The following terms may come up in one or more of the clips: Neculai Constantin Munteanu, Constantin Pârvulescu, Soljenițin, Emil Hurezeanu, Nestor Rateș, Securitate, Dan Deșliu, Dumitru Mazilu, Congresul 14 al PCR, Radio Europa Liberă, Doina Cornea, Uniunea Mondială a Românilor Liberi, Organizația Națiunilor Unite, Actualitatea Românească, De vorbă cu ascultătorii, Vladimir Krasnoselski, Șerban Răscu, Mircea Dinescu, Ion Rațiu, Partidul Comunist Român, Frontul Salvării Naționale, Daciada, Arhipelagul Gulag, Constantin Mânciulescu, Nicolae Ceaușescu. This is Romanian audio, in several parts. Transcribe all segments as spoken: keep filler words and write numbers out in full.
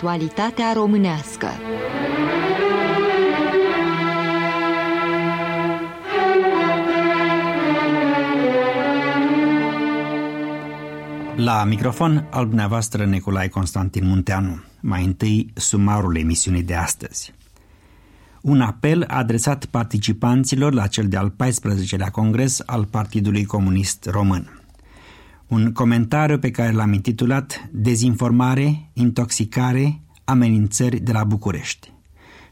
Actualitatea românească. La microfon al dumneavoastră Neculai Constantin Munteanu. Mai întâi sumarul emisiunii de astăzi. Un apel adresat participanților la cel de-al paisprezecelea Congres al Partidului Comunist Român. Un comentariu pe care l-am intitulat Dezinformare, intoxicare, amenințări de la București.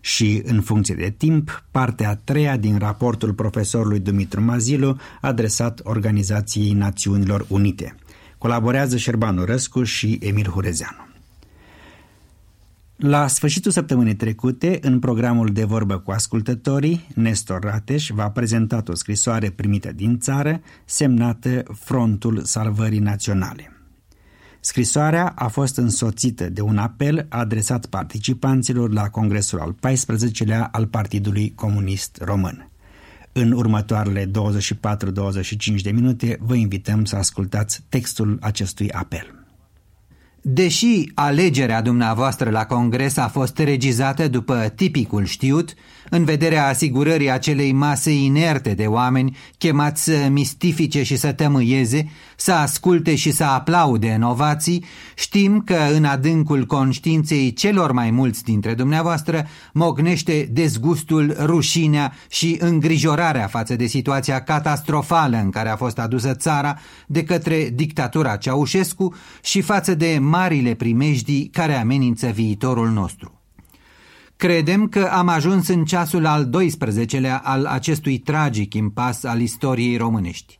Și, în funcție de timp, partea a treia din raportul profesorului Dumitru Mazilu adresat Organizației Națiunilor Unite. Colaborează Șerban Răscu și Emil Hurezeanu. La sfârșitul săptămânii trecute, în programul de vorbă cu ascultătorii, Nestor Rateș v-a prezentat o scrisoare primită din țară, semnată Frontul Salvării Naționale. Scrisoarea a fost însoțită de un apel adresat participanților la Congresul al paisprezecelea al Partidului Comunist Român. În următoarele douăzeci și patru douăzeci și cinci de minute vă invităm să ascultați textul acestui apel. Deși alegerea dumneavoastră la Congres a fost regizată după tipicul știut, în vederea asigurării acelei mase inerte de oameni chemați să mistifice și să tămâieze, să asculte și să aplaude inovații, știm că în adâncul conștiinței celor mai mulți dintre dumneavoastră mocnește dezgustul, rușinea și îngrijorarea față de situația catastrofală în care a fost adusă țara de către dictatura Ceaușescu și față de marile primejdii care amenință viitorul nostru. Credem că am ajuns în ceasul al doisprezecelea al acestui tragic impas al istoriei românești.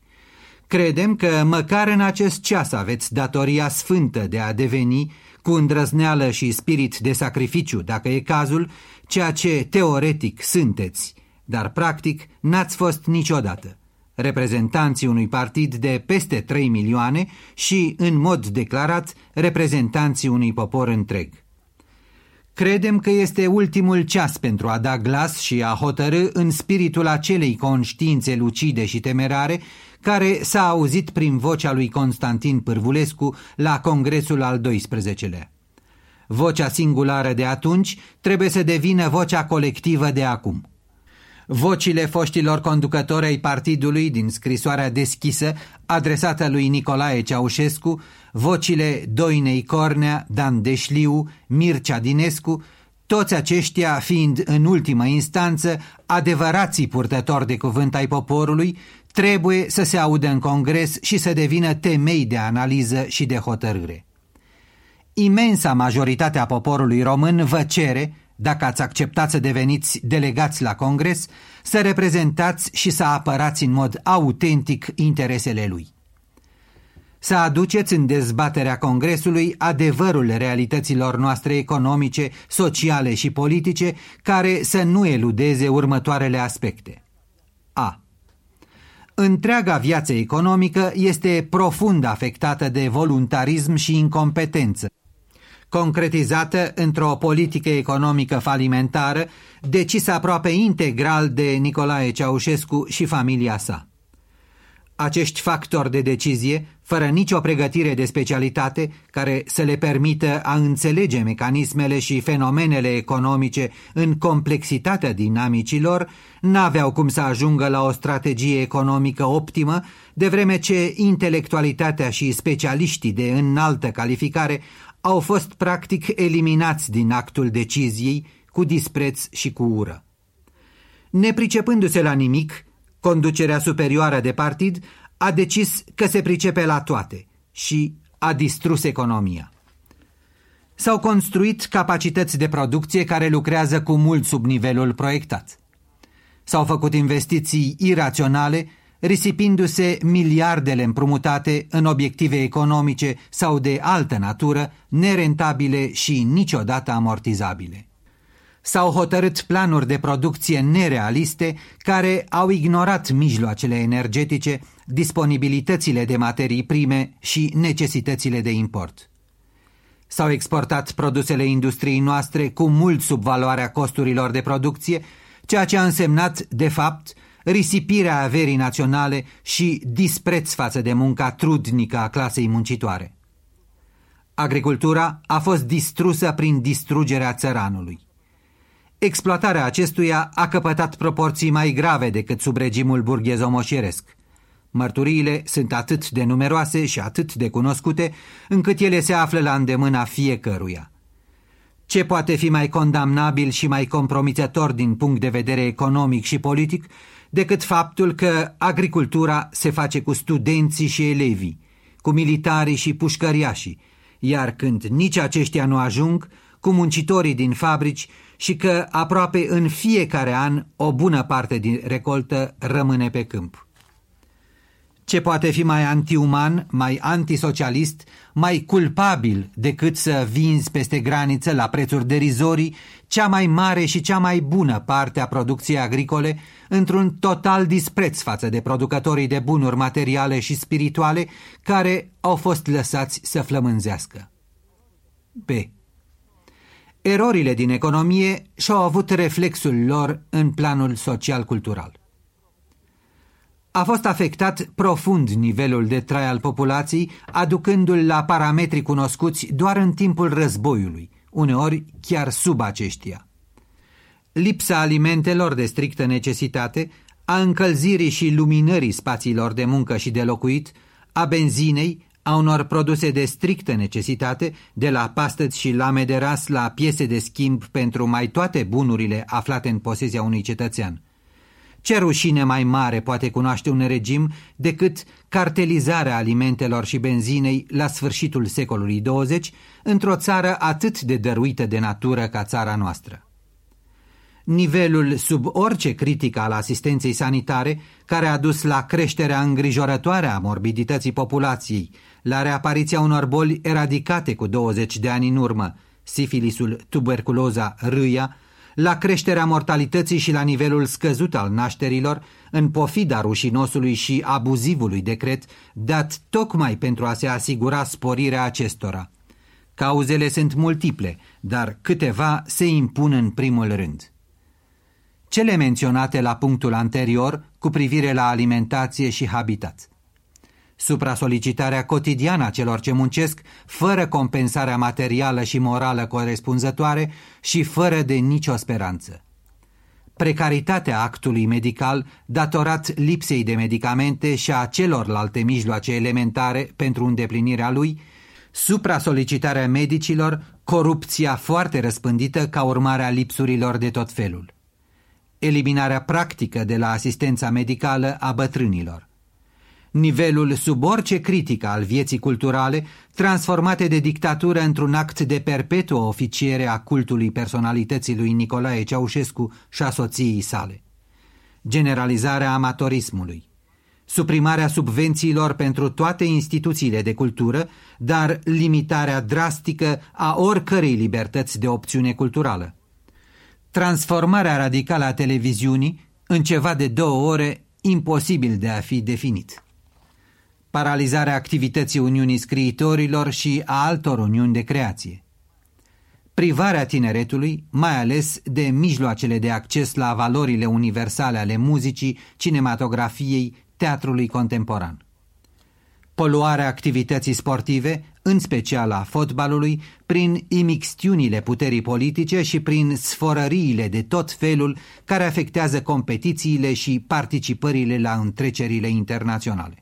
Credem că măcar în acest ceas aveți datoria sfântă de a deveni, cu îndrăzneală și spirit de sacrificiu, dacă e cazul, ceea ce teoretic sunteți, dar practic n-ați fost niciodată. Reprezentanții unui partid de peste trei milioane și, în mod declarat, reprezentanții unui popor întreg. Credem că este ultimul ceas pentru a da glas și a hotărî în spiritul acelei conștiințe lucide și temerare care s-a auzit prin vocea lui Constantin Pârvulescu la Congresul al doisprezecelea. Vocea singulară de atunci trebuie să devină vocea colectivă de acum. Vocile foștilor conducători ai partidului din scrisoarea deschisă adresată lui Nicolae Ceaușescu, vocile Doinei Cornea, Dan Deșliu, Mircea Dinescu, toți aceștia fiind în ultimă instanță adevărații purtători de cuvânt ai poporului, trebuie să se audă în Congres și să devină temei de analiză și de hotărâre. Imensa majoritatea poporului român vă cere, dacă ați acceptat să deveniți delegați la Congres, să reprezentați și să apărați în mod autentic interesele lui. Să aduceți în dezbaterea Congresului adevărul realităților noastre economice, sociale și politice, care să nu eludeze următoarele aspecte. A. Întreaga viață economică este profund afectată de voluntarism și incompetență, concretizată într-o politică economică falimentară, decisă aproape integral de Nicolae Ceaușescu și familia sa. Acești factori de decizie, fără nicio pregătire de specialitate, care să le permită a înțelege mecanismele și fenomenele economice în complexitatea dinamicilor, n-aveau cum să ajungă la o strategie economică optimă, de vreme ce intelectualitatea și specialiștii de înaltă calificare au fost practic eliminați din actul deciziei cu dispreț și cu ură. Nepricepându-se la nimic, conducerea superioară de partid a decis că se pricepe la toate și a distrus economia. S-au construit capacități de producție care lucrează cu mult sub nivelul proiectat. S-au făcut investiții iraționale, risipindu-se miliardele împrumutate în obiective economice sau de altă natură, nerentabile și niciodată amortizabile. S-au hotărât planuri de producție nerealiste care au ignorat mijloacele energetice, disponibilitățile de materii prime și necesitățile de import. S-au exportat produsele industriei noastre cu mult sub valoarea costurilor de producție, ceea ce a însemnat, de fapt, risipirea averii naționale și dispreț față de munca trudnică a clasei muncitoare. Agricultura a fost distrusă prin distrugerea țăranului. Exploatarea acestuia a căpătat proporții mai grave decât sub regimul burghezo-moșieresc. Mărturiile sunt atât de numeroase și atât de cunoscute, încât ele se află la îndemâna fiecăruia. Ce poate fi mai condamnabil și mai compromițător din punct de vedere economic și politic decât faptul că agricultura se face cu studenții și elevii, cu militarii și pușcăriașii, iar când nici aceștia nu ajung, cu muncitorii din fabrici, și că aproape în fiecare an o bună parte din recoltă rămâne pe câmp. Ce poate fi mai antiuman, mai antisocialist, mai culpabil decât să vinzi peste graniță la prețuri derizorii cea mai mare și cea mai bună parte a producției agricole într-un total dispreț față de producătorii de bunuri materiale și spirituale care au fost lăsați să flămânzească? B. Erorile din economie și-au avut reflexul lor în planul social-cultural. A fost afectat profund nivelul de trai al populației, aducându-l la parametri cunoscuți doar în timpul războiului, uneori chiar sub aceștia. Lipsa alimentelor de strictă necesitate, a încălzirii și luminării spațiilor de muncă și de locuit, a benzinei, a unor produse de strictă necesitate, de la pastăți și lame de ras la piese de schimb pentru mai toate bunurile aflate în posesia unui cetățean. Ce rușine mai mare poate cunoaște un regim decât cartelizarea alimentelor și benzinei la sfârșitul secolului douăzeci într-o țară atât de dăruită de natură ca țara noastră? Nivelul sub orice critică al asistenței sanitare, care a dus la creșterea îngrijorătoare a morbidității populației, la reapariția unor boli eradicate cu douăzeci de ani în urmă, sifilisul, tuberculoza, râia, la creșterea mortalității și la nivelul scăzut al nașterilor, în pofida rușinosului și abuzivului decret dat tocmai pentru a se asigura sporirea acestora. Cauzele sunt multiple, dar câteva se impun în primul rând. Cele menționate la punctul anterior cu privire la alimentație și habitat. Supra-solicitarea cotidiană a celor ce muncesc, fără compensarea materială și morală corespunzătoare și fără de nicio speranță. Precaritatea actului medical datorat lipsei de medicamente și a celorlalte mijloace elementare pentru îndeplinirea lui, supra-solicitarea medicilor, corupția foarte răspândită ca urmare a lipsurilor de tot felul. Eliminarea practică de la asistența medicală a bătrânilor. Nivelul sub orice critică al vieții culturale, transformate de dictatură într-un act de perpetuă oficiere a cultului personalității lui Nicolae Ceaușescu și a soției sale. Generalizarea amatorismului. Suprimarea subvențiilor pentru toate instituțiile de cultură, dar limitarea drastică a oricărei libertăți de opțiune culturală. Transformarea radicală a televiziunii în ceva de două ore imposibil de a fi definit. Paralizarea activității Uniunii Scriitorilor și a altor uniuni de creație. Privarea tineretului, mai ales de mijloacele de acces la valorile universale ale muzicii, cinematografiei, teatrului contemporan. Poluarea activității sportive, în special a fotbalului, prin imixtiunile puterii politice și prin sforăriile de tot felul care afectează competițiile și participările la întrecerile internaționale.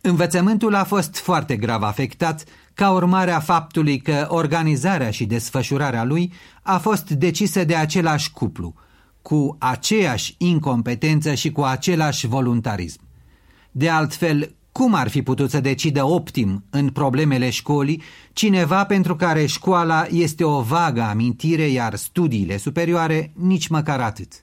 Învățământul a fost foarte grav afectat ca urmare a faptului că organizarea și desfășurarea lui a fost decisă de același cuplu, cu aceeași incompetență și cu același voluntarism. De altfel, cum ar fi putut să decidă optim în problemele școlii cineva pentru care școala este o vagă amintire, iar studiile superioare nici măcar atât?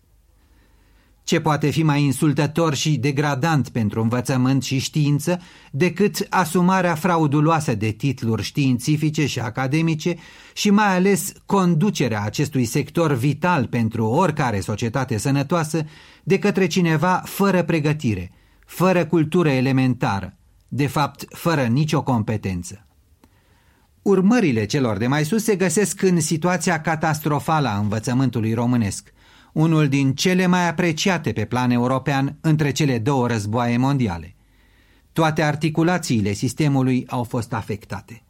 Ce poate fi mai insultător și degradant pentru învățământ și știință decât asumarea frauduloasă de titluri științifice și academice și mai ales conducerea acestui sector vital pentru oricare societate sănătoasă de către cineva fără pregătire, fără cultură elementară, de fapt fără nicio competență? Urmările celor de mai sus se găsesc în situația catastrofală a învățământului românesc, unul din cele mai apreciate pe plan european între cele două războaie mondiale. Toate articulațiile sistemului au fost afectate.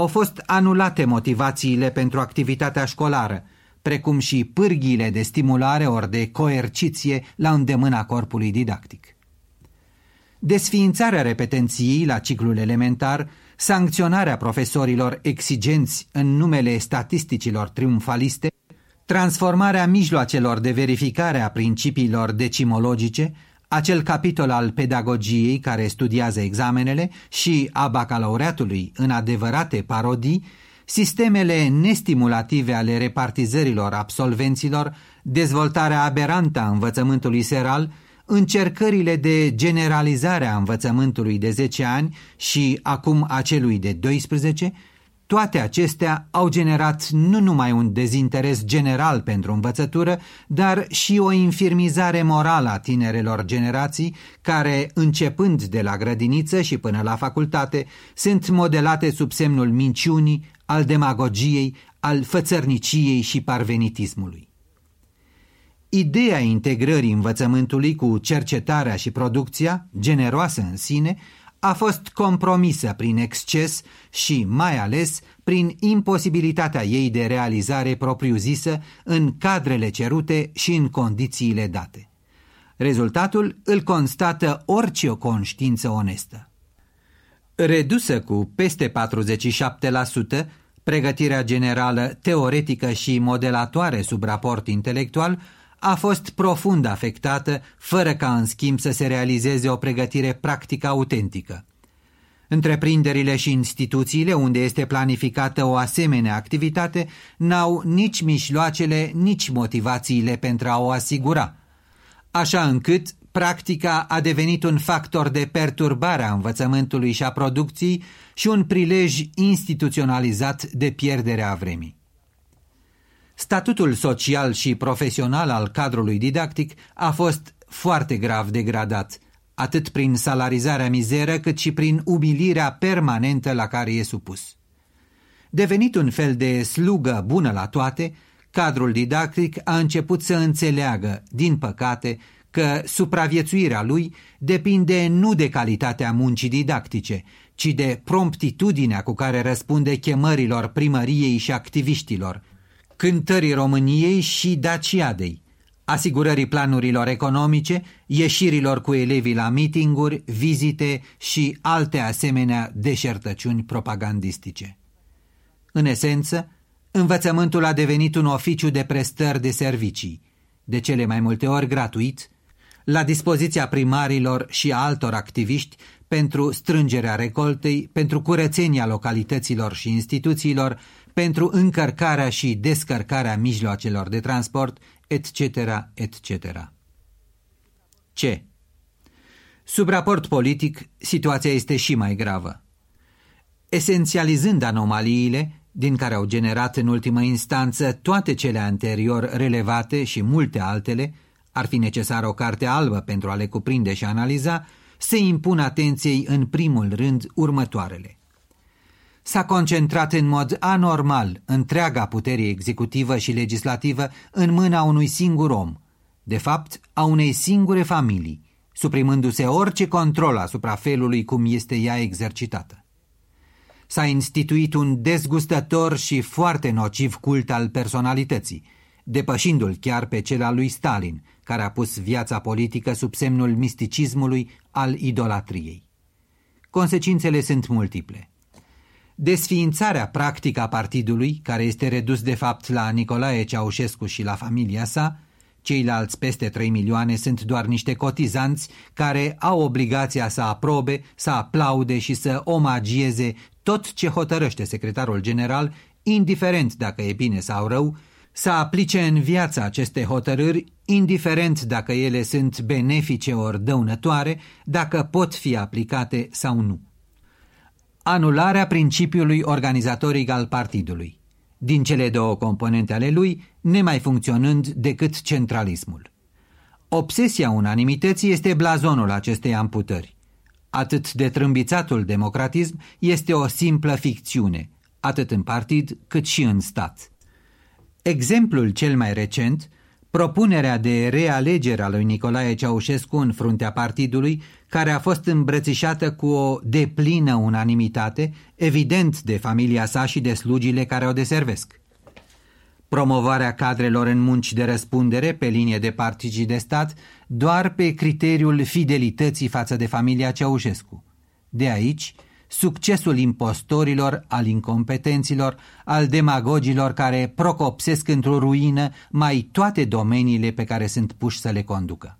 au fost anulate motivațiile pentru activitatea școlară, precum și pârghiile de stimulare ori de coerciție la îndemâna corpului didactic. Desființarea repetenției la ciclul elementar, sancționarea profesorilor exigenți în numele statisticilor triumfaliste, transformarea mijloacelor de verificare a principiilor decimologice, acel capitol al pedagogiei care studiază examenele, și a bacalaureatului în adevărate parodii, sistemele nestimulative ale repartizărilor absolvenților, dezvoltarea aberantă a învățământului seral, încercările de generalizare a învățământului de zece ani și acum a celui de doisprezece, toate acestea au generat nu numai un dezinteres general pentru învățătură, dar și o infirmizare morală a tinerelor generații, care, începând de la grădiniță și până la facultate, sunt modelate sub semnul minciunii, al demagogiei, al fățărniciei și parvenitismului. Ideea integrării învățământului cu cercetarea și producția, generoasă în sine, a fost compromisă prin exces și, mai ales, prin imposibilitatea ei de realizare propriu-zisă în cadrele cerute și în condițiile date. Rezultatul îl constată orice o conștiință onestă. Redusă cu peste patruzeci și șapte la sută, pregătirea generală teoretică și modelatoare sub raport intelectual a fost profund afectată, fără ca în schimb să se realizeze o pregătire practică autentică. Întreprinderile și instituțiile unde este planificată o asemenea activitate n-au nici mijloacele, nici motivațiile pentru a o asigura, așa încât practica a devenit un factor de perturbare a învățământului și a producției și un prilej instituționalizat de pierderea vremii. Statutul social și profesional al cadrului didactic a fost foarte grav degradat, atât prin salarizarea mizeră, cât și prin umilirea permanentă la care e supus. Devenit un fel de slugă bună la toate, cadrul didactic a început să înțeleagă, din păcate, că supraviețuirea lui depinde nu de calitatea muncii didactice, ci de promptitudinea cu care răspunde chemărilor primăriei și activiștilor, cântării României și Daciadei, asigurării planurilor economice, ieșirilor cu elevii la mitinguri, vizite și alte asemenea deșertăciuni propagandistice. În esență, învățământul a devenit un oficiu de prestări de servicii, de cele mai multe ori gratuit, la dispoziția primarilor și a altor activiști pentru strângerea recoltei, pentru curățenia localităților și instituțiilor, pentru încărcarea și descărcarea mijloacelor de transport, et cetera, et cetera. C. Sub raport politic, situația este și mai gravă. Esențializând anomaliile, din care au generat în ultimă instanță toate cele anterior relevate și multe altele, ar fi necesară o carte albă pentru a le cuprinde și analiza, se impun atenției în primul rând următoarele. S-a concentrat în mod anormal întreaga putere executivă și legislativă în mâna unui singur om, de fapt a unei singure familii, suprimându-se orice control asupra felului cum este ea exercitată. S-a instituit un dezgustător și foarte nociv cult al personalității, depășindu-l chiar pe cel al lui Stalin, care a pus viața politică sub semnul misticismului, al idolatriei. Consecințele sunt multiple. Desființarea practică a partidului, care este redus de fapt la Nicolae Ceaușescu și la familia sa, ceilalți peste trei milioane sunt doar niște cotizanți care au obligația să aprobe, să aplaude și să omagieze tot ce hotărăște secretarul general, indiferent dacă e bine sau rău, să aplice în viața aceste hotărâri, indiferent dacă ele sunt benefice ori dăunătoare, dacă pot fi aplicate sau nu. Anularea principiului organizatoric al partidului, din cele două componente ale lui, nemai funcționând decât centralismul. Obsesia unanimității este blazonul acestei amputări. Atât de trâmbițatul democratism este o simplă ficțiune, atât în partid cât și în stat. Exemplul cel mai recent, Propunerea de realegere a lui Nicolae Ceaușescu în fruntea partidului, care a fost îmbrățișată cu o deplină unanimitate, evident de familia sa și de slugile care o deservesc. Promovarea cadrelor în munci de răspundere pe linie de partid de stat, doar pe criteriul fidelității față de familia Ceaușescu. De aici, succesul impostorilor, al incompetenților, al demagogilor care procopsesc într-o ruină mai toate domeniile pe care sunt puși să le conducă.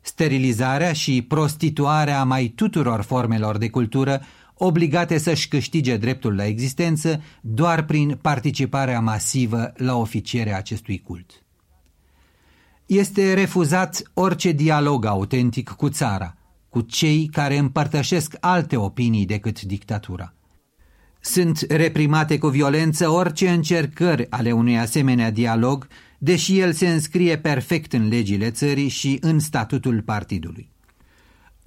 Sterilizarea și prostituarea mai tuturor formelor de cultură, obligate să-și câștige dreptul la existență doar prin participarea masivă la oficierea acestui cult. Este refuzat orice dialog autentic cu țara, cu cei care împărtășesc alte opinii decât dictatura. Sunt reprimate cu violență orice încercări ale unui asemenea dialog, deși el se înscrie perfect în legile țării și în statutul partidului.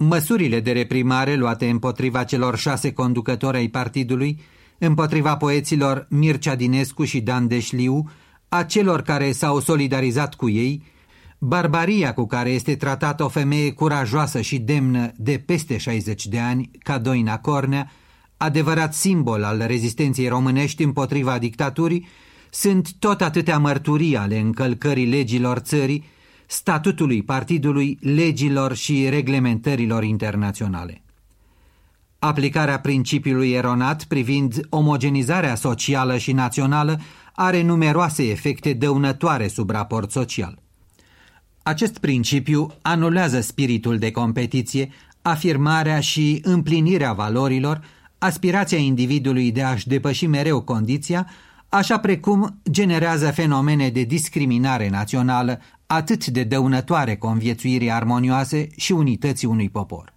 Măsurile de reprimare luate împotriva celor șase conducători ai partidului, împotriva poeților Mircea Dinescu și Dan Deșliu, a celor care s-au solidarizat cu ei, barbaria cu care este tratată o femeie curajoasă și demnă de peste șaizeci de ani, ca Doina Cornea, adevărat simbol al rezistenței românești împotriva dictaturii, sunt tot atâtea mărturii ale încălcării legilor țării, statutului partidului, legilor și reglementărilor internaționale. Aplicarea principiului eronat privind omogenizarea socială și națională are numeroase efecte dăunătoare sub raport social. Acest principiu anulează spiritul de competiție, afirmarea și împlinirea valorilor, aspirația individului de a-și depăși mereu condiția, așa precum generează fenomene de discriminare națională, atât de dăunătoare conviețuirii armonioase și unității unui popor.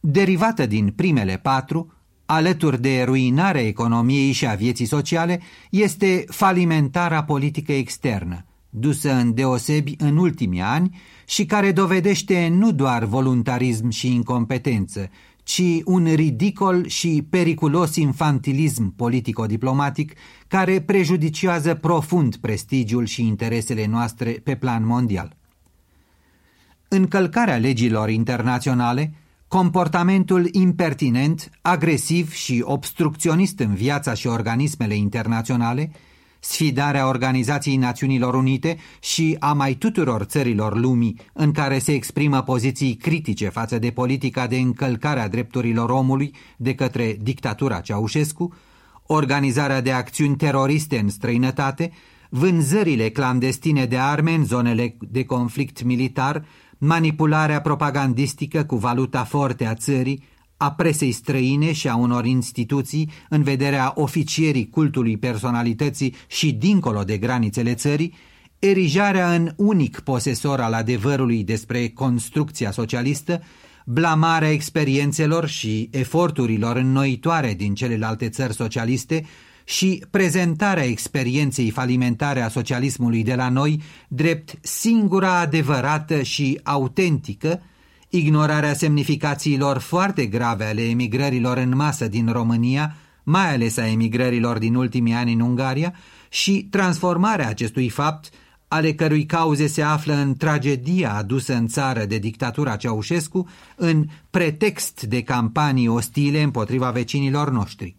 Derivată din primele patru, alături de ruinarea economiei și a vieții sociale, este falimentarea politică externă, dusă îndeosebi în ultimii ani și care dovedește nu doar voluntarism și incompetență, ci un ridicol și periculos infantilism politico-diplomatic care prejudiciază profund prestigiul și interesele noastre pe plan mondial. Încălcarea legilor internaționale, comportamentul impertinent, agresiv și obstrucționist în viața și organismele internaționale, sfidarea Organizației Națiunilor Unite și a mai tuturor țărilor lumii în care se exprimă poziții critice față de politica de încălcare a drepturilor omului de către dictatura Ceaușescu, organizarea de acțiuni teroriste în străinătate, vânzările clandestine de arme în zonele de conflict militar, manipularea propagandistică cu valuta forte a țării, a presei străine și a unor instituții în vederea oficierii cultului personalității și dincolo de granițele țării, erijarea în unic posesor al adevărului despre construcția socialistă, blamarea experiențelor și eforturilor înnoitoare din celelalte țări socialiste și prezentarea experienței falimentare a socialismului de la noi drept singura adevărată și autentică, ignorarea semnificațiilor foarte grave ale emigrărilor în masă din România, mai ales a emigrărilor din ultimii ani în Ungaria, și transformarea acestui fapt, ale cărui cauze se află în tragedia adusă în țară de dictatura Ceaușescu, în pretext de campanii ostile împotriva vecinilor noștri.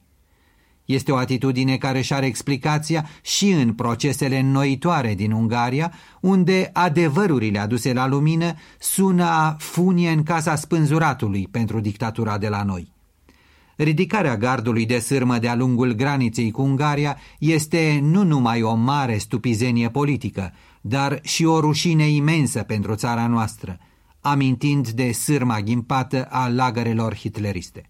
Este o atitudine care își are explicația și în procesele înnoitoare din Ungaria, unde adevărurile aduse la lumină sună a funie în casa spânzuratului pentru dictatura de la noi. Ridicarea gardului de sârmă de-a lungul graniței cu Ungaria este nu numai o mare stupizenie politică, dar și o rușine imensă pentru țara noastră, amintind de sârma ghimpată a lagărelor hitleriste.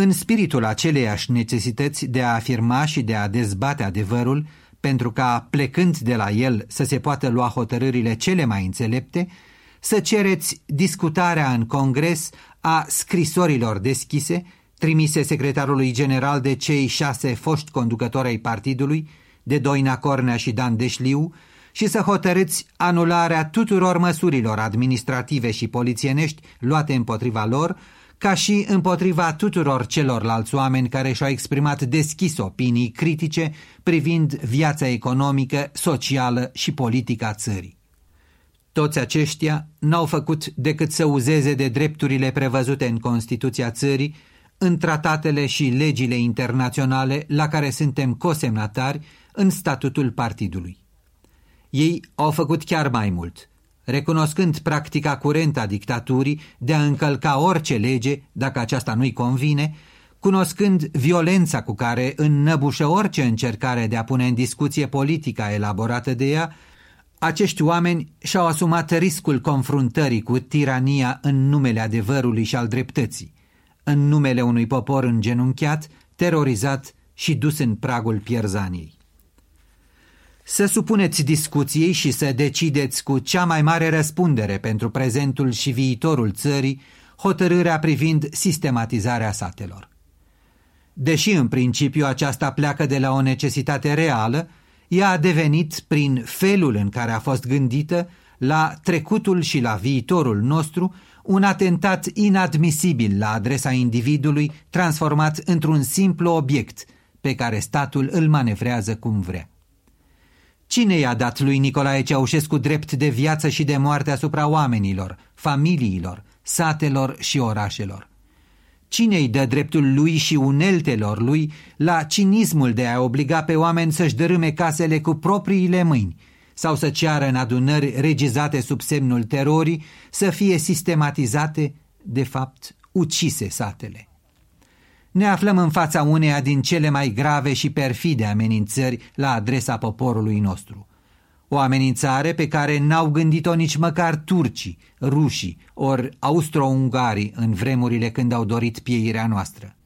În spiritul aceleiași necesități de a afirma și de a dezbate adevărul, pentru ca, plecând de la el, să se poată lua hotărârile cele mai înțelepte, să cereți discutarea în Congres a scrisorilor deschise, trimise secretarului general de cei șase foști conducători ai partidului, de Doina Cornea și Dan Deșliu, și să hotărâți anularea tuturor măsurilor administrative și polițienești luate împotriva lor, ca și împotriva tuturor celorlalți oameni care și-au exprimat deschis opinii critice privind viața economică, socială și politică a țării. Toți aceștia n-au făcut decât să uzeze de drepturile prevăzute în Constituția țării, în tratatele și legile internaționale la care suntem cosemnatari, în statutul partidului. Ei au făcut chiar mai mult, recunoscând practica curentă a dictaturii de a încălca orice lege, dacă aceasta nu-i convine, cunoscând violența cu care înnăbușă orice încercare de a pune în discuție politica elaborată de ea, acești oameni și-au asumat riscul confruntării cu tirania în numele adevărului și al dreptății, în numele unui popor îngenunchiat, terorizat și dus în pragul pierzaniei. Să supuneți discuției și să decideți cu cea mai mare răspundere pentru prezentul și viitorul țării hotărârea privind sistematizarea satelor. Deși în principiu aceasta pleacă de la o necesitate reală, ea a devenit, prin felul în care a fost gândită, la trecutul și la viitorul nostru, un atentat inadmisibil la adresa individului transformat într-un simplu obiect pe care statul îl manevrează cum vrea. Cine i-a dat lui Nicolae Ceaușescu drept de viață și de moarte asupra oamenilor, familiilor, satelor și orașelor? Cine îi dă dreptul lui și uneltelor lui la cinismul de a obliga pe oameni să-și dărâme casele cu propriile mâini sau să ceară în adunări regizate sub semnul terorii să fie sistematizate, de fapt, ucise satele? Ne aflăm în fața uneia din cele mai grave și perfide amenințări la adresa poporului nostru. O amenințare pe care n-au gândit-o nici măcar turcii, rușii ori austro-ungarii în vremurile când au dorit pieirea noastră.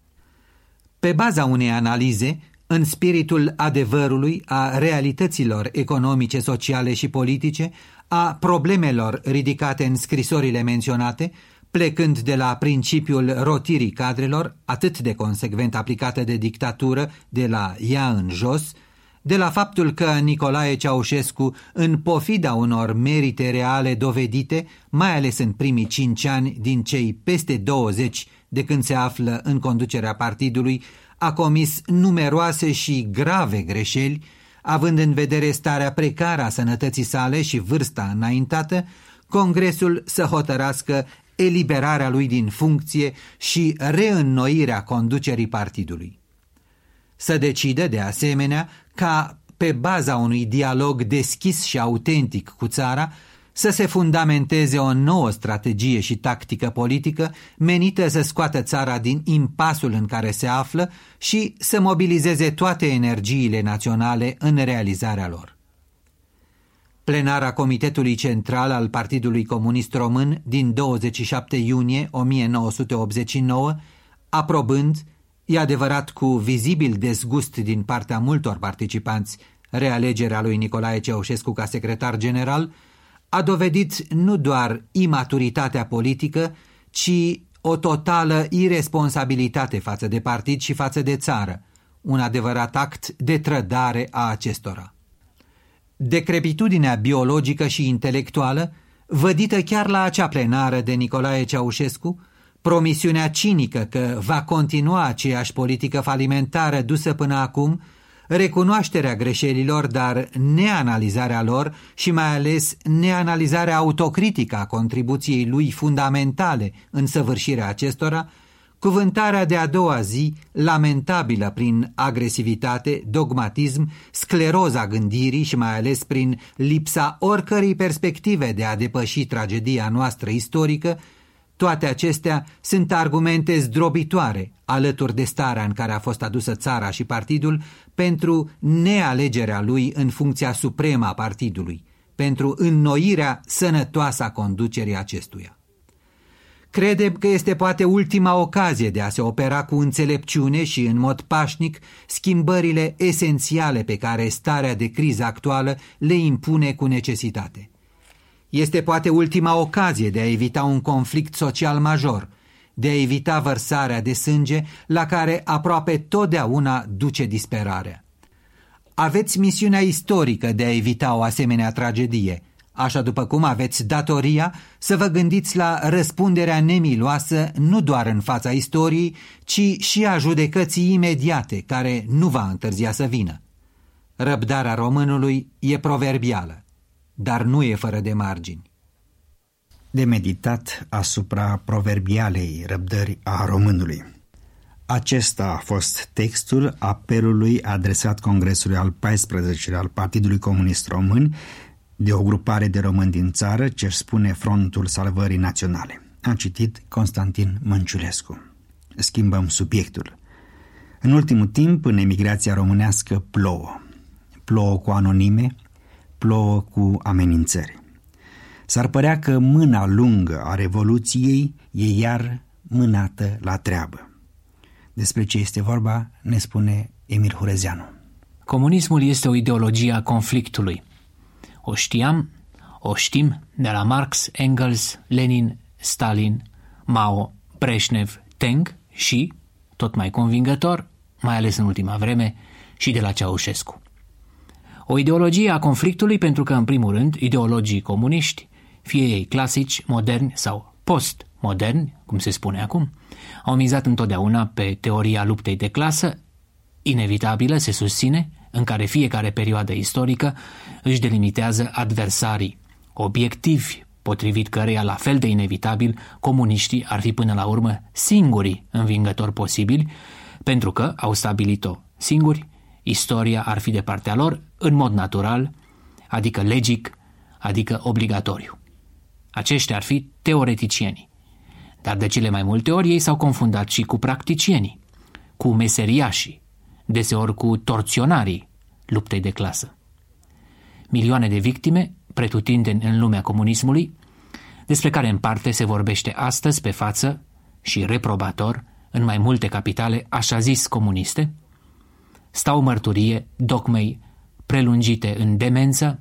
Pe baza unei analize, în spiritul adevărului, a realităților economice, sociale și politice, a problemelor ridicate în scrisorile menționate, plecând de la principiul rotirii cadrelor, atât de consecvent aplicată de dictatură, de la ea în jos, de la faptul că Nicolae Ceaușescu, în pofida unor merite reale dovedite, mai ales în primii cinci ani din cei peste douăzeci de când se află în conducerea partidului, a comis numeroase și grave greșeli, având în vedere starea precară a sănătății sale și vârsta înaintată, Congresul să hotărască eliberarea lui din funcție și reînnoirea conducerii partidului. Să decide, de asemenea, ca, pe baza unui dialog deschis și autentic cu țara, să se fundamenteze o nouă strategie și tactică politică menită să scoată țara din impasul în care se află și să mobilizeze toate energiile naționale în realizarea lor. Plenara Comitetului Central al Partidului Comunist Român din douăzeci și șapte iunie o mie nouă sute optzeci și nouă, aprobând, e adevărat cu vizibil dezgust din partea multor participanți, realegerea lui Nicolae Ceaușescu ca secretar general, a dovedit nu doar imaturitatea politică, ci o totală iresponsabilitate față de partid și față de țară, un adevărat act de trădare a acestora. Decrepitudinea biologică și intelectuală, vădită chiar la acea plenară de Nicolae Ceaușescu, promisiunea cinică că va continua aceeași politică falimentară dusă până acum, recunoașterea greșelilor, dar neanalizarea lor și mai ales neanalizarea autocritică a contribuției lui fundamentale în săvârșirea acestora, cuvântarea de a doua zi, lamentabilă prin agresivitate, dogmatism, scleroza gândirii și mai ales prin lipsa oricărei perspective de a depăși tragedia noastră istorică, toate acestea sunt argumente zdrobitoare, alături de starea în care a fost adusă țara și partidul, pentru nealegerea lui în funcția supremă a partidului, pentru înnoirea sănătoasă a conducerii acestuia. Credem că este poate ultima ocazie de a se opera cu înțelepciune și în mod pașnic schimbările esențiale pe care starea de criză actuală le impune cu necesitate. Este poate ultima ocazie de a evita un conflict social major, de a evita vărsarea de sânge la care aproape totdeauna duce disperarea. Aveți misiunea istorică de a evita o asemenea tragedie, Așa după cum aveți datoria să vă gândiți la răspunderea nemiloasă nu doar în fața istoriei, ci și a judecății imediate, care nu va întârzia să vină. Răbdarea românului e proverbială, dar nu e fără de margini. De meditat asupra proverbialei răbdări a românului. Acesta a fost textul apelului adresat Congresului al paisprezecelea al Partidului Comunist Român de o grupare de români din țară ce-și spune Frontul Salvării Naționale. A citit Constantin Mânciulescu. Schimbăm subiectul. În ultimul timp, în emigrația românească plouă. Plouă cu anonime, plouă cu amenințări. S-ar părea că mâna lungă a Revoluției e iar mânată la treabă. Despre ce este vorba ne spune Emil Hurezeanu. Comunismul este o ideologie a conflictului. O știam, o știm de la Marx, Engels, Lenin, Stalin, Mao, Brezhnev, Teng și, tot mai convingător, mai ales în ultima vreme, și de la Ceaușescu. O ideologie a conflictului pentru că, în primul rând, ideologii comuniști, fie ei clasici, moderni sau post-moderni, cum se spune acum, au mizat întotdeauna pe teoria luptei de clasă, inevitabilă, se susține, în care fiecare perioadă istorică își delimitează adversarii obiectivi, potrivit căreia, la fel de inevitabil, comuniștii ar fi până la urmă singurii învingători posibili, pentru că au stabilit-o singuri, istoria ar fi de partea lor în mod natural, adică legic, adică obligatoriu. Aceștia ar fi teoreticienii, dar de cele mai multe ori ei s-au confundat și cu practicienii, cu meseriașii, deseori cu torționarii luptei de clasă. Milioane de victime, pretutindeni în lumea comunismului, despre care în parte se vorbește astăzi pe față și reprobator în mai multe capitale așa zis comuniste, stau mărturie dogmei prelungite în demență,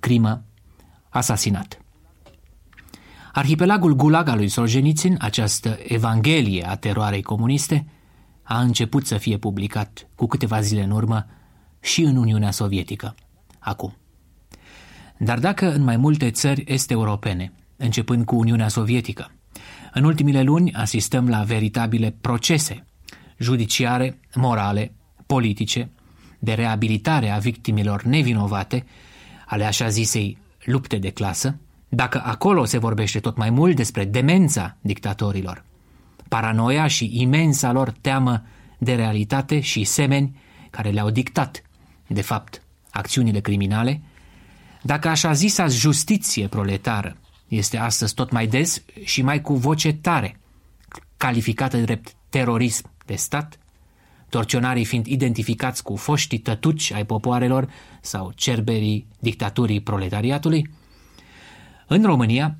crimă, asasinat. Arhipelagul Gulag al lui Soljenițin, această evanghelie a teroarei comuniste, a început să fie publicat cu câteva zile în urmă și în Uniunea Sovietică, acum. Dar dacă în mai multe țări est-europene, începând cu Uniunea Sovietică, în ultimile luni asistăm la veritabile procese judiciare, morale, politice, de reabilitare a victimilor nevinovate ale așa zisei lupte de clasă, dacă acolo se vorbește tot mai mult despre demența dictatorilor, paranoia și imensa lor teamă de realitate și semeni care le-au dictat, de fapt, acțiunile criminale, dacă așa zisa justiție proletară este astăzi tot mai des și mai cu voce tare, calificată drept terorism de stat, torționarii fiind identificați cu foștii tătuci ai popoarelor sau cerberii dictaturii proletariatului, în România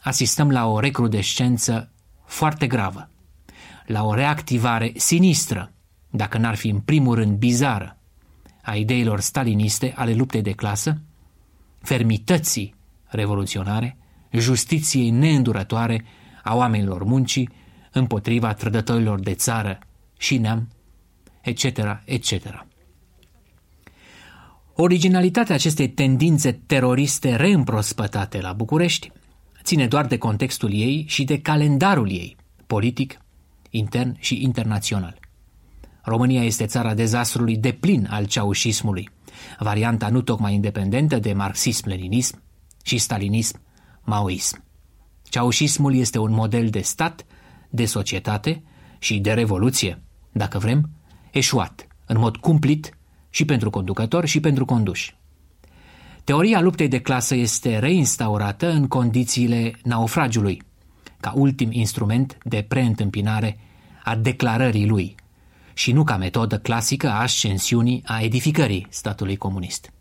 asistăm la o recrudescență foarte gravă, la o reactivare sinistră, dacă n-ar fi în primul rând bizară, a ideilor staliniste ale luptei de clasă, fermității revoluționare, justiției neîndurătoare a oamenilor muncii împotriva trădătorilor de țară și neam, et cetera, et cetera. Originalitatea acestei tendințe teroriste reîmprospătate la București ține doar de contextul ei și de calendarul ei, politic, intern și internațional. România este țara dezastrului deplin al ceaușismului, varianta nu tocmai independentă de marxism-leninism și stalinism-maoism. Ceaușismul este un model de stat, de societate și de revoluție, dacă vrem, eșuat, în mod cumplit și pentru conducători și pentru conduși. Teoria luptei de clasă este reinstaurată în condițiile naufragiului, ca ultim instrument de preîntâmpinare a declarării lui și nu ca metodă clasică a ascensiunii, a edificării statului comunist.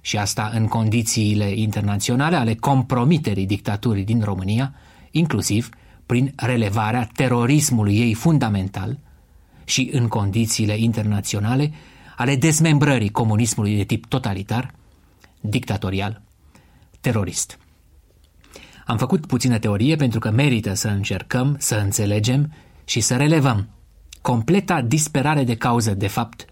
Și asta în condițiile internaționale ale compromiterii dictaturii din România, inclusiv prin relevarea terorismului ei fundamental și în condițiile internaționale ale dezmembrării comunismului de tip totalitar, dictatorial, terorist. Am făcut puțină teorie pentru că merită să încercăm, să înțelegem și să relevăm completa disperare de cauză, de fapt,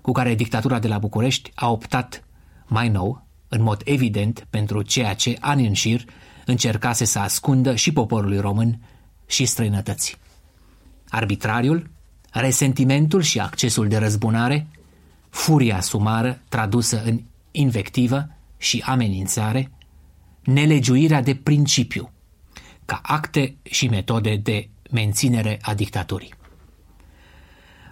cu care dictatura de la București a optat mai nou în mod evident pentru ceea ce ani în șir încercase să ascundă și poporului român și străinătății. Arbitrariul, resentimentul și accesul de răzbunare, furia sumară tradusă în invectivă și amenințare, nelegiuirea de principiu, ca acte și metode de menținere a dictaturii.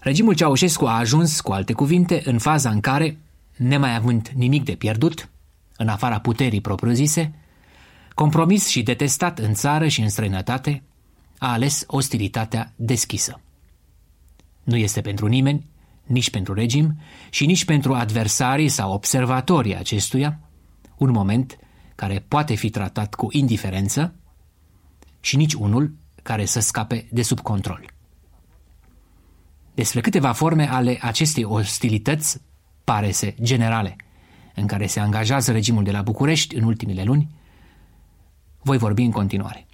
Regimul Ceaușescu a ajuns, cu alte cuvinte, în faza în care, nemai având nimic de pierdut, în afara puterii propriu-zise, compromis și detestat în țară și în străinătate, a ales ostilitatea deschisă. Nu este pentru nimeni, nici pentru regim și nici pentru adversarii sau observatorii acestuia, un moment care poate fi tratat cu indiferență și nici unul care să scape de sub control. Despre câteva forme ale acestei ostilități, parese generale, în care se angajează regimul de la București în ultimile luni, voi vorbi în continuare.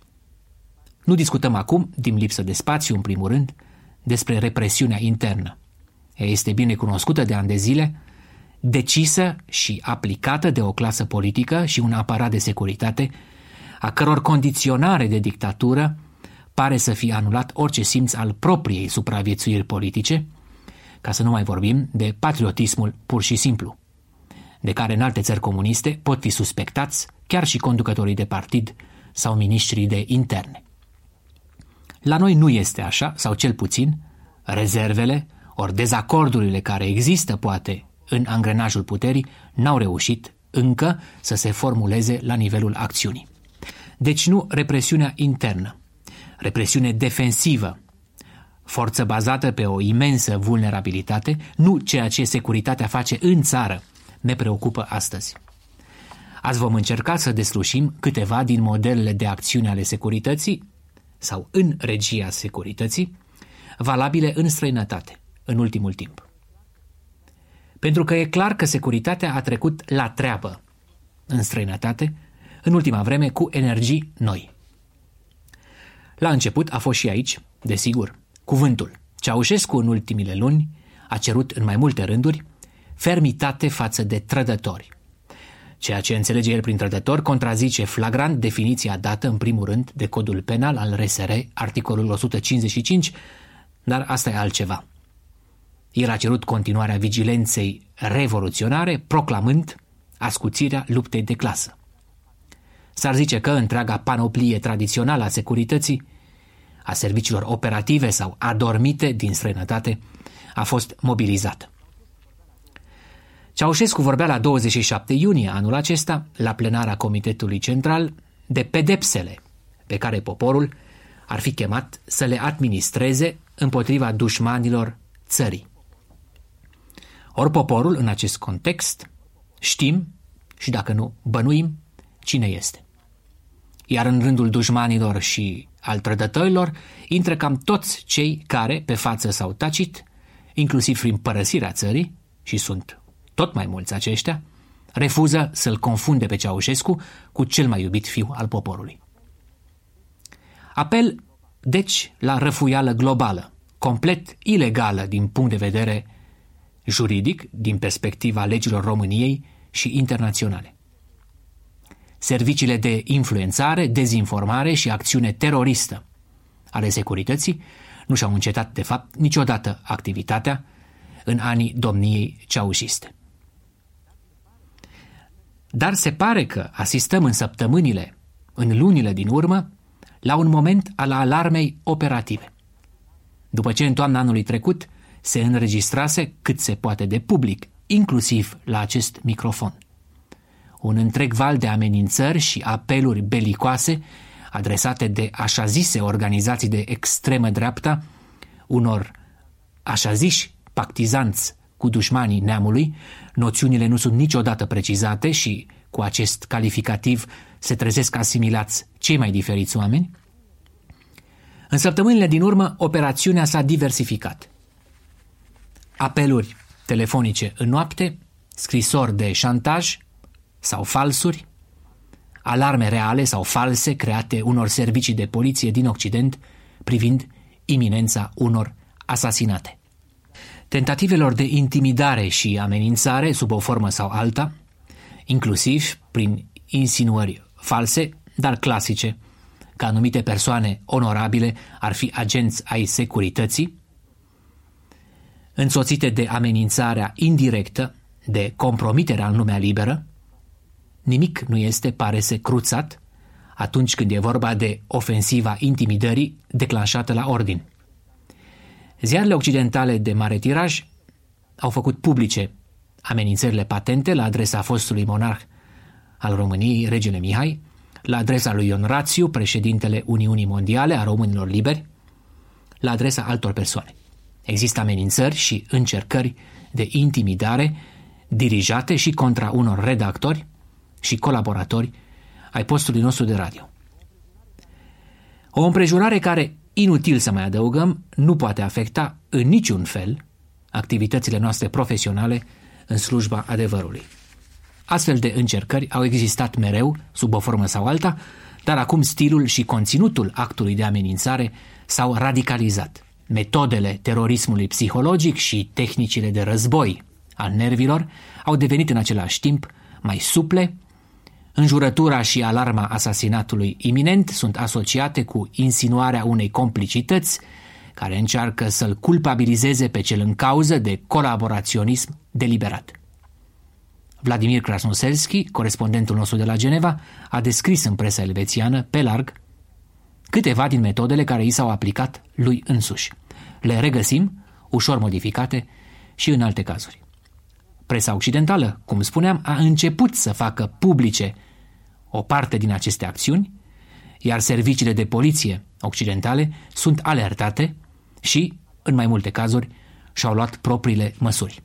Nu discutăm acum, din lipsă de spațiu în primul rând, despre represiunea internă. Ea este bine cunoscută de ani de zile, decisă și aplicată de o clasă politică și un aparat de securitate, a căror condiționare de dictatură pare să fie anulat orice simț al propriei supraviețuiri politice, ca să nu mai vorbim de patriotismul pur și simplu, de care în alte țări comuniste pot fi suspectați chiar și conducătorii de partid sau miniștrii de interne. La noi nu este așa, sau cel puțin, rezervele ori dezacordurile care există, poate, în angrenajul puterii, n-au reușit încă să se formuleze la nivelul acțiunii. Deci nu represiunea internă, represiune defensivă, forță bazată pe o imensă vulnerabilitate, nu ceea ce securitatea face în țară, ne preocupă astăzi. Azi vom încerca să deslușim câteva din modelele de acțiune ale securității sau în regia securității, valabile în străinătate, în ultimul timp. Pentru că e clar că securitatea a trecut la treabă în străinătate, în ultima vreme, cu energii noi. La început a fost și aici, desigur, cuvântul. Ceaușescu în ultimile luni a cerut în mai multe rânduri fermitate față de trădători. Ceea ce înțelege el prin trădător contrazice flagrant definiția dată în primul rând de codul penal al R S R, articolul o sută cincizeci și cinci, dar asta e altceva. El a cerut continuarea vigilenței revoluționare, proclamând ascuțirea luptei de clasă. S-ar zice că întreaga panoplie tradițională a securității, a serviciilor operative sau adormite din străinătate, a fost mobilizată. Ceaușescu vorbea la douăzeci și șapte iunie anul acesta, la plenara Comitetului Central, de pedepsele pe care poporul ar fi chemat să le administreze împotriva dușmanilor țării. Ori poporul, în acest context, știm și dacă nu bănuim cine este. Iar în rândul dușmanilor și al trădătorilor intră cam toți cei care, pe față sau tacit, inclusiv prin părăsirea țării, și sunt tot mai mulți aceștia, refuză să-l confunde pe Ceaușescu cu cel mai iubit fiu al poporului. Apel, deci, la răfuială globală, complet ilegală din punct de vedere juridic, din perspectiva legilor României și internaționale. Serviciile de influențare, dezinformare și acțiune teroristă ale securității nu și-au încetat, de fapt, niciodată activitatea în anii domniei ceaușiste. Dar se pare că asistăm în săptămânile, în lunile din urmă, la un moment al alarmei operative. După ce în toamna anului trecut se înregistrase cât se poate de public, inclusiv la acest microfon, un întreg val de amenințări și apeluri belicoase adresate de așa zise organizații de extremă dreapta, unor așa ziși pactizanți cu dușmanii neamului, noțiunile nu sunt niciodată precizate și cu acest calificativ se trezesc asimilați cei mai diferiți oameni. În săptămânile din urmă, operațiunea s-a diversificat. Apeluri telefonice în noapte, scrisori de șantaj sau falsuri, alarme reale sau false create unor servicii de poliție din Occident privind iminența unor asasinate. Tentativelor de intimidare și amenințare, sub o formă sau alta, inclusiv prin insinuări false, dar clasice, că anumite persoane onorabile ar fi agenți ai securității, însoțite de amenințarea indirectă, de compromiterea în lumea liberă. Nimic nu este, pare să, cruțat atunci când e vorba de ofensiva intimidării declanșată la ordin. Ziarele occidentale de mare tiraj au făcut publice amenințările patente la adresa fostului monarh al României, regele Mihai, la adresa lui Ion Rațiu, președintele Uniunii Mondiale a Românilor Liberi, la adresa altor persoane. Există amenințări și încercări de intimidare dirijate și contra unor redactori și colaboratori ai postului nostru de radio. O împrejurare care, inutil să mai adăugăm, nu poate afecta în niciun fel activitățile noastre profesionale în slujba adevărului. Astfel de încercări au existat mereu, sub o formă sau alta, dar acum stilul și conținutul actului de amenințare s-au radicalizat. Metodele terorismului psihologic și tehnicile de război al nervilor au devenit în același timp mai suple. Înjurătura și alarma asasinatului iminent sunt asociate cu insinuarea unei complicități care încearcă să-l culpabilizeze pe cel în cauză de colaboraționism deliberat. Vladimir Krasnoselski, corespondentul nostru de la Geneva, a descris în presa elvețiană, pe larg, câteva din metodele care i s-au aplicat lui însuși. Le regăsim, ușor modificate, și în alte cazuri. Presa occidentală, cum spuneam, a început să facă publice o parte din aceste acțiuni, iar serviciile de poliție occidentale sunt alertate și, în mai multe cazuri, și-au luat propriile măsuri.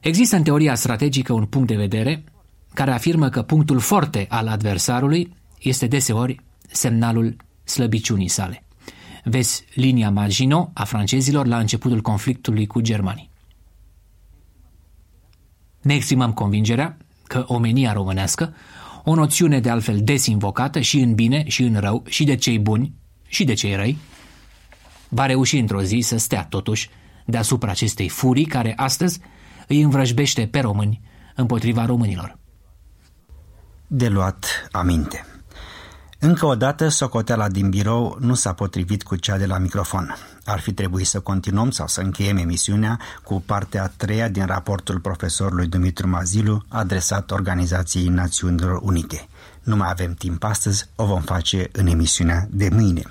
Există în teoria strategică un punct de vedere care afirmă că punctul forte al adversarului este deseori semnalul slăbiciunii sale. Vezi linia Maginot a francezilor la începutul conflictului cu germanii. Ne exprimăm convingerea că omenia românească, o noțiune de altfel des invocată și în bine și în rău, și de cei buni și de cei răi, va reuși într-o zi să stea totuși deasupra acestei furii care astăzi îi învrăjbește pe români împotriva românilor. De luat aminte. Încă o dată, socoteala din birou nu s-a potrivit cu cea de la microfon. Ar fi trebuit să continuăm sau să încheiem emisiunea cu partea a treia din raportul profesorului Dumitru Mazilu adresat Organizației Națiunilor Unite. Nu mai avem timp astăzi, o vom face în emisiunea de mâine.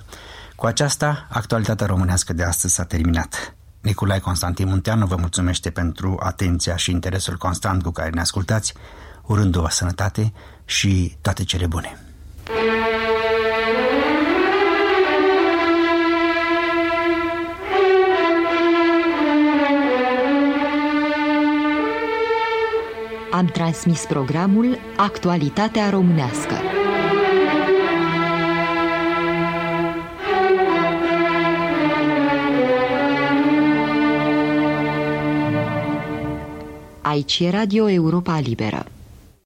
Cu aceasta, actualitatea românească de astăzi s-a terminat. Nicolae Constantin Munteanu vă mulțumește pentru atenția și interesul constant cu care ne ascultați, urându-vă sănătate și toate cele bune. Am transmis programul Actualitatea Românească. Aici e Radio Europa Liberă.